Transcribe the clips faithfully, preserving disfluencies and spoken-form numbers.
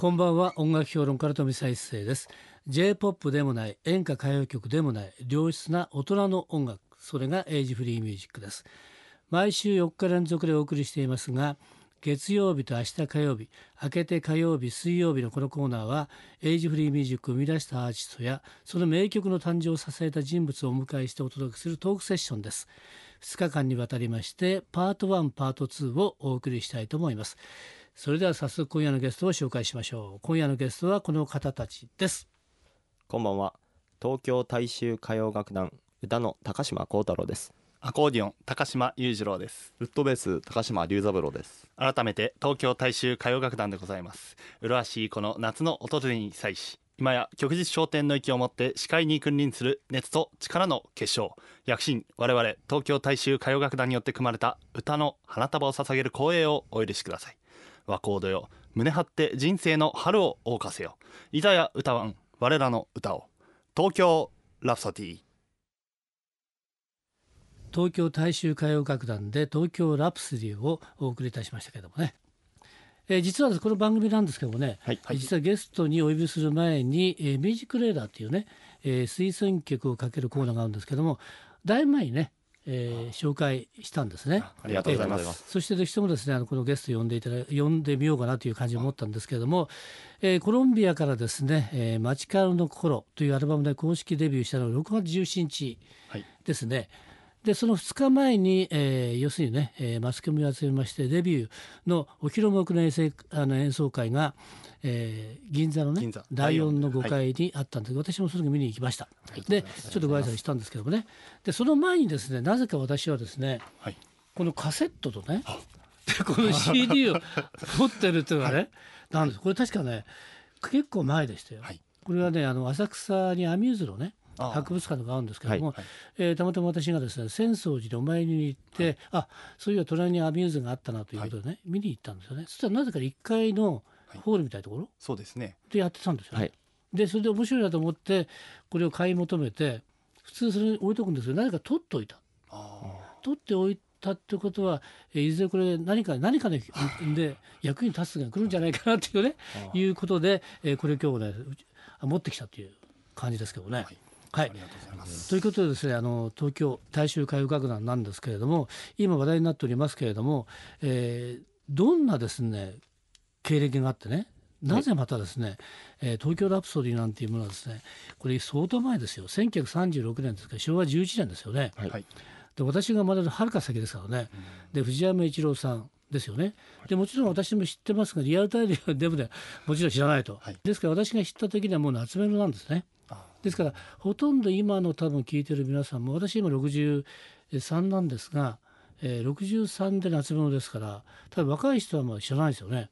こんばんは。音楽評論家の富澤一世です。 J-ポップ でもない、演歌歌謡曲でもない、良質な大人の音楽、それがエイジフリーミュージックです。毎週よっか連続でお送りしていますが、月曜日と明日火曜日、明けて火曜日水曜日のこのコーナーは、エイジフリーミュージックを生み出したアーティストやその名曲の誕生を支えた人物をお迎えしてお届けするトークセッションです。ふつかかんにわたりまして、パートいちパートにをお送りしたいと思います。それでは早速今夜のゲストを紹介しましょう。今夜のゲストはこの方たちです。こんばんは。東京大衆歌謡楽団歌の高島光太郎です。アコーディオン高島雄二郎です。ウッドベース高島龍三郎です。改めて東京大衆歌謡楽団でございます。麗しいこの夏の訪れに際し、今や旭日昇天の域をもって視界に君臨する熱と力の結晶、躍進、我々東京大衆歌謡楽団によって組まれた歌の花束を捧げる光栄をお許しください。和コードよ、胸張って人生の春を謳歌せよ、いざや歌わん我らの歌を。東京ラプソディー。東京大衆歌謡楽団で東京ラプソディーをお送りいたしましたけれどもね、えー、実はこの番組なんですけどもね、はい、実はゲストにお呼びする前に、えー、ミュージックレーダーっていうね、えー、推薦曲をかけるコーナーがあるんですけども、だいぶ前にね、えー、紹介したんですね。ありがとうございます、えー、そしてぜひともですね、あのこのゲスト呼んでいただ呼んでみようかなという感じを持ったんですけれども、えー、コロンビアからですね、えー、マチカルの心というアルバムで公式デビューしたのがろくがつじゅうしちにちですね、はい。でそのふつかまえに、えー、要するにね、えー、マスコミを集めましてデビューのお披露目の演奏、あの演奏会が、えー、銀座のねだいよんのごかいにあったんで、はい、私もその時見に行きました、はい、でちょっとご挨拶したんですけどもね。でその前にですね、なぜか私はですね、はい、このカセットとねこの シーディー を持ってるというのはね、はい、なんです。これ確かね結構前でしたよ、はい、これはね、あの浅草にアミューズのね博物館があるんですけども、はいはい、えー、たまたま私がですね浅草寺でお参りに行って、はい、あ、そういえば隣にアミューズがあったなということでね、はい、見に行ったんですよね。そしたらなぜかいっかいのホールみたいなところ、はい、そうですね、でやってたんですよね、はい、でそれで面白いなと思ってこれを買い求めて、普通それ置いとくんですけど、なぜか取っておいた。あ、取っておいたってことは、えー、いずれこれ何か何かで役に立つが来るんじゃないかなというねいうことで、えー、これ今日ね持ってきたという感じですけどね、はいはい、ということでですね、あの東京大衆歌謡楽団なんですけれども、今話題になっておりますけれども、えー、どんなですね経歴があってね、なぜまたですね、えー、東京ラプソディなんていうものはですね、これ相当前ですよ。せんきゅうひゃくさんじゅうろくねんですから、しょうわじゅういちねんですよね、はい、で私が生まれるはるか先ですからね、うん、で藤山一郎さんですよね。でもちろん私も知ってますが、リアルタイムでもねもちろん知らないと、はい、ですから私が知った時にはもう夏メロなんですね。ですからほとんど今の多分聴いてる皆さんも、私今ろくじゅうさんなんですが、えー、ろくじゅうさんで夏物ですから、多分若い人はまあ知らないですよね。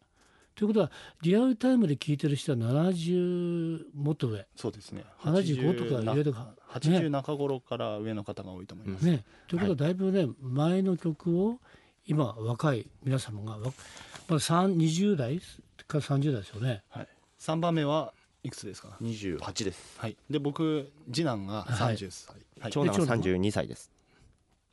ということはリアルタイムで聴いてる人はななじゅうもっと上、そうですね、はちじゅうごとか上とか、はちじゅう、ね、中頃から上の方が多いと思います、ね、ということはだいぶね、はい、前の曲を今若い皆様が、まあ、にじゅうだいからさんじゅうだいですよね、はい、さんばんめはいくつですか？にじゅうはちです、はい、で僕次男がさんじゅっさい、はいはい、長男がさんじゅうにさいです。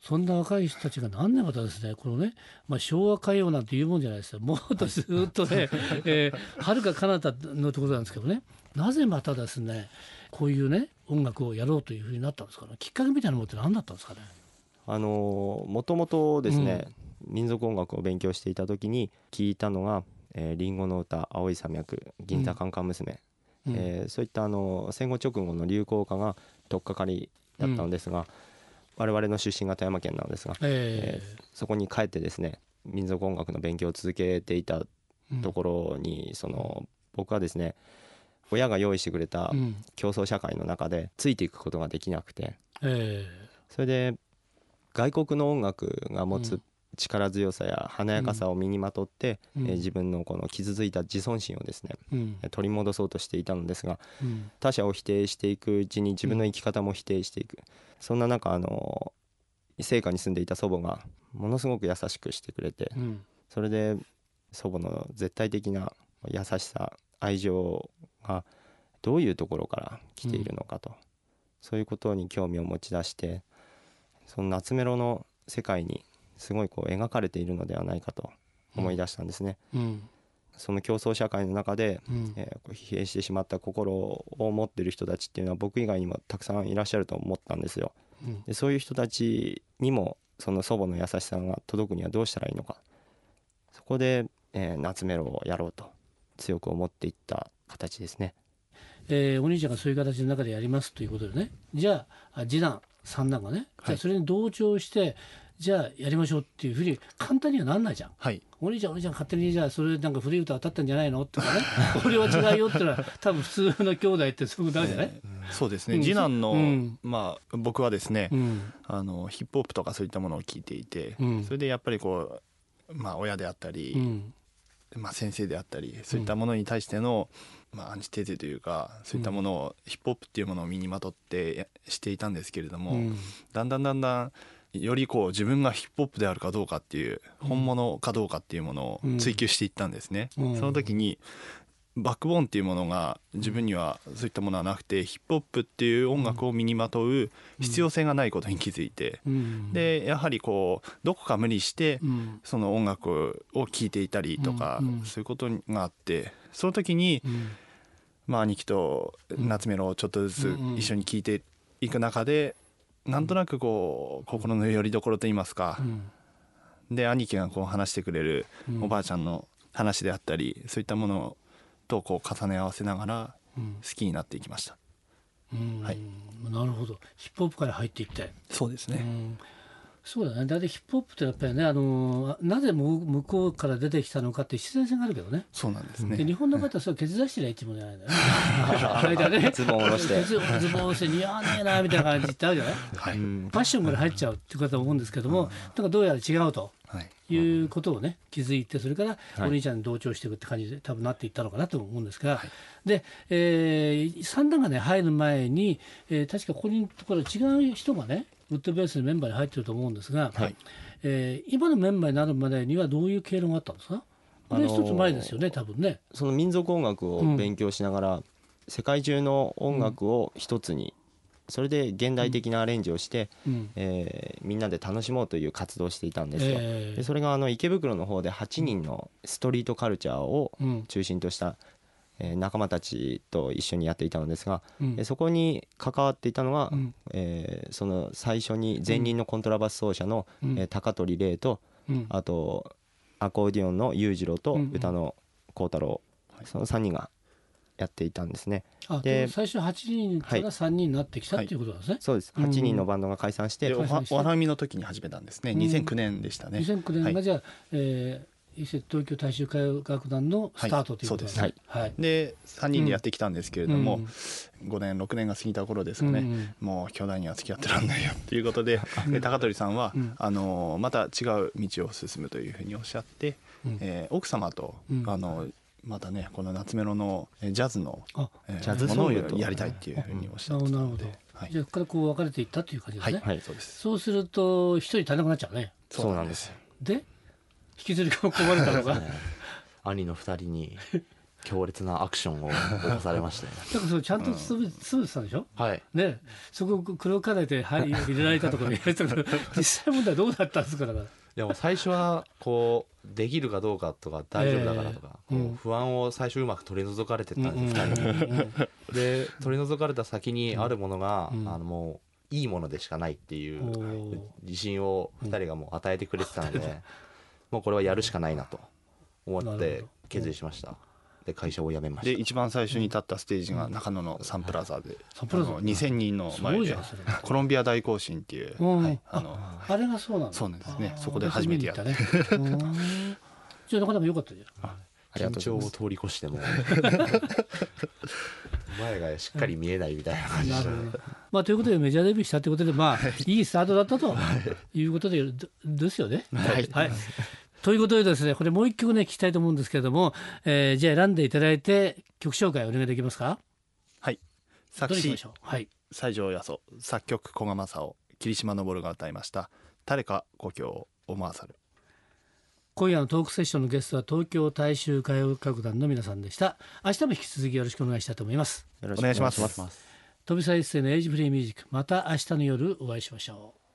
そんな若い人たちが何年またですね、このね、まあ、昭和歌謡なんていうもんじゃないですよ、もっとずっとね、はい、えー、遥か彼方のところなんですけどね、なぜまたですねこういうね音楽をやろうというふうになったんですかね。きっかけみたいなものって何だったんですかね。あのー、もともとですね、うん、民族音楽を勉強していた時に聞いたのが、えー、リンゴの歌、青い山脈、銀座カンカン娘、うんえー、そういったあの戦後直後の流行歌が取っかかりだったのですが、うん、我々の出身が富山県なんですが、えーえー、そこに帰ってですね民族音楽の勉強を続けていたところに、うん、その僕はですね親が用意してくれた競争社会の中でついていくことができなくて、えー、それで外国の音楽が持つ力強さや華やかさを身にまとって、うんえー、自分のこの傷ついた自尊心をですね、うん、取り戻そうとしていたのですが、うん、他者を否定していくうちに自分の生き方も否定していく、うん、そんな中あの生家に住んでいた祖母がものすごく優しくしてくれて、うん、それで祖母の絶対的な優しさ愛情がどういうところから来ているのかと、うん、そういうことに興味を持ち出して、その夏メロの世界にすごいこう描かれているのではないかと思い出したんですね、うん、その競争社会の中で、うんえー、疲弊してしまった心を持っている人たちっていうのは僕以外にもたくさんいらっしゃると思ったんですよ、うん、でそういう人たちにもその祖母の優しさが届くにはどうしたらいいのか、そこで、えー、夏メロをやろうと強く思っていった形ですね。えー、お兄ちゃんがそういう形の中でやりますということでね、じゃあ次男三男がね、はい、じゃあそれに同調してじゃあやりましょうっていうふうに簡単にはなんないじゃん、はい、お兄ちゃんお兄ちゃん勝手にじゃあそれなんか古い歌当たったんじゃないのとかね俺は違うよってのは多分普通の兄弟ってそういうことあるじゃない、えー、そうですね、うん、次男の、うんまあ、僕はですね、うん、あのヒップホップとかそういったものを聞いていて、うん、それでやっぱりこう、まあ、親であったり、うんまあ、先生であったりそういったものに対しての、うんまあ、アンチテーゼというかそういったものを、うん、ヒップホップっていうものを身にまとってしていたんですけれども、うん、だんだんだんだんよりこう自分がヒップホップであるかどうかっていう、うん、本物かどうかっていうものを追求していったんですね、うんうん、その時にバックボーンっていうものが自分にはそういったものはなくて、ヒップホップっていう音楽を身にまとう必要性がないことに気づいて、うん、でやはりこうどこか無理してその音楽を聴いていたりとか、うん、そういうことがあって、その時に、うん、まあ兄貴と夏メロをちょっとずつ一緒に聴いていく中でなんとなくこう心のよりどころといいますか、うん、で兄貴がこう話してくれるおばあちゃんの話であったりそういったものをとこう重ね合わせながら好きになっていきました、うんはい、なるほど、ヒップホップから入っていって、そうですね、うん、そうだね、だってヒップホップってやっぱりね、あのなぜ向こうから出てきたのかって必然性があるけどね。そうなんですね。で日本の方はそれを決断してりゃいいってもんじゃないんだよね、うん、あれだねズボン下ろしてズボン下ろして似合わねえなみたいな感じってあるじゃない、はい、ファッションから入っちゃうっていう方は思うんですけども、うん、なんかどうやら違うとはい、いうことをね気づいて、それからお兄ちゃんに同調していくって感じで多分なっていったのかなと思うんですが、はい、で、えー、三段がね入る前に、えー、確かここにところ違う人がねウッドベースのメンバーに入ってると思うんですが、はい、えー、今のメンバーになるまでにはどういう経路があったんですか。これ一つ前ですよね、あのー、多分ねその民族音楽を勉強しながら、うん、世界中の音楽を一つに、うん、それで現代的なアレンジをして、うんえー、みんなで楽しもうという活動をしていたんですよ、えー、でそれがあの池袋の方ではちにんのストリートカルチャーを中心とした、うんえー、仲間たちと一緒にやっていたのですが、うん、でそこに関わっていたのは、うんえー、その最初に前任のコントラバス奏者の、うんえー、高取玲と、うん、あとアコーディオンの裕次郎と歌の幸太郎、うん、そのさんにんがやっていたんですね。あで最初はちにんからさんにんになってきた、はい、っていうことなんですね、はい、そうです。はちにんのバンドが解散して、うん、お笑みの時に始めたんですね、うん、にせんきゅうねんでしたね。にせんきゅうねんがじゃあ、はいえー、伊勢東京大衆歌謡楽団のスタートということですね、はい、はいはい、でさんにんでやってきたんですけれども、うん、ごねんろくねんが過ぎた頃ですかね、うん、もう兄弟には付き合ってらんないよということで、うん、高取さんは、うん、あのまた違う道を進むというふうにおっしゃって、うんえー、奥様と、うん、あのまたねこの夏メロのジャズのジャズものをやりたいっていうふうにおっしゃってたので、はい、じゃあここからこう分かれていったという感じですね、はいはい、そうです。そうすると一人足りなくなっちゃうね。そうなんです。で引きずり込まれたのが、ね、兄のふたりに強烈なアクションを起こされました、ね、だからそれちゃんと勤めてたんでしょ、うん、はいね、そこを黒金で入れられたところにやられたけど実際問題どうだったんですか。だからでも最初はこうできるかどうかとか大丈夫だからとかこう不安を最初うまく取り除かれてったんですふたりで取り除かれた先にあるものがあのもういいものでしかないっていう自信をふたりがもう与えてくれてたのでもうこれはやるしかないなと思って決意しました。で会社を辞めました。で一番最初に立ったステージが中野のサンプラザで、うん、にせんにんの前でコロンビア大行進っていう、うんはい、あ, の あ, あれがそうなんだ。そうなんですね。そこで初めてやったね。じゃあなかなか良かったじゃん。あありがとうございます。緊張を通り越しても前がしっかり見えないみたいな感じでした、ねまあ、ということでメジャーデビューしたということで、まあ、いいスタートだったということでですよね。はい、はいということでですね、これもう一曲ね聞きたいと思うんですけれども、えー、じゃあ選んでいただいて曲紹介お願いできますか。はい。作詞西条八十、作曲古賀正雄、桐島昇が歌いました。誰か故郷を思わさる。今夜のトークセッションのゲストは東京大衆歌謡楽団の皆さんでした。明日も引き続きよろしくお願いしたいと思います。よろしくお願いします。飛びさ一世のエイジフリーミュージック、また明日の夜お会いしましょう。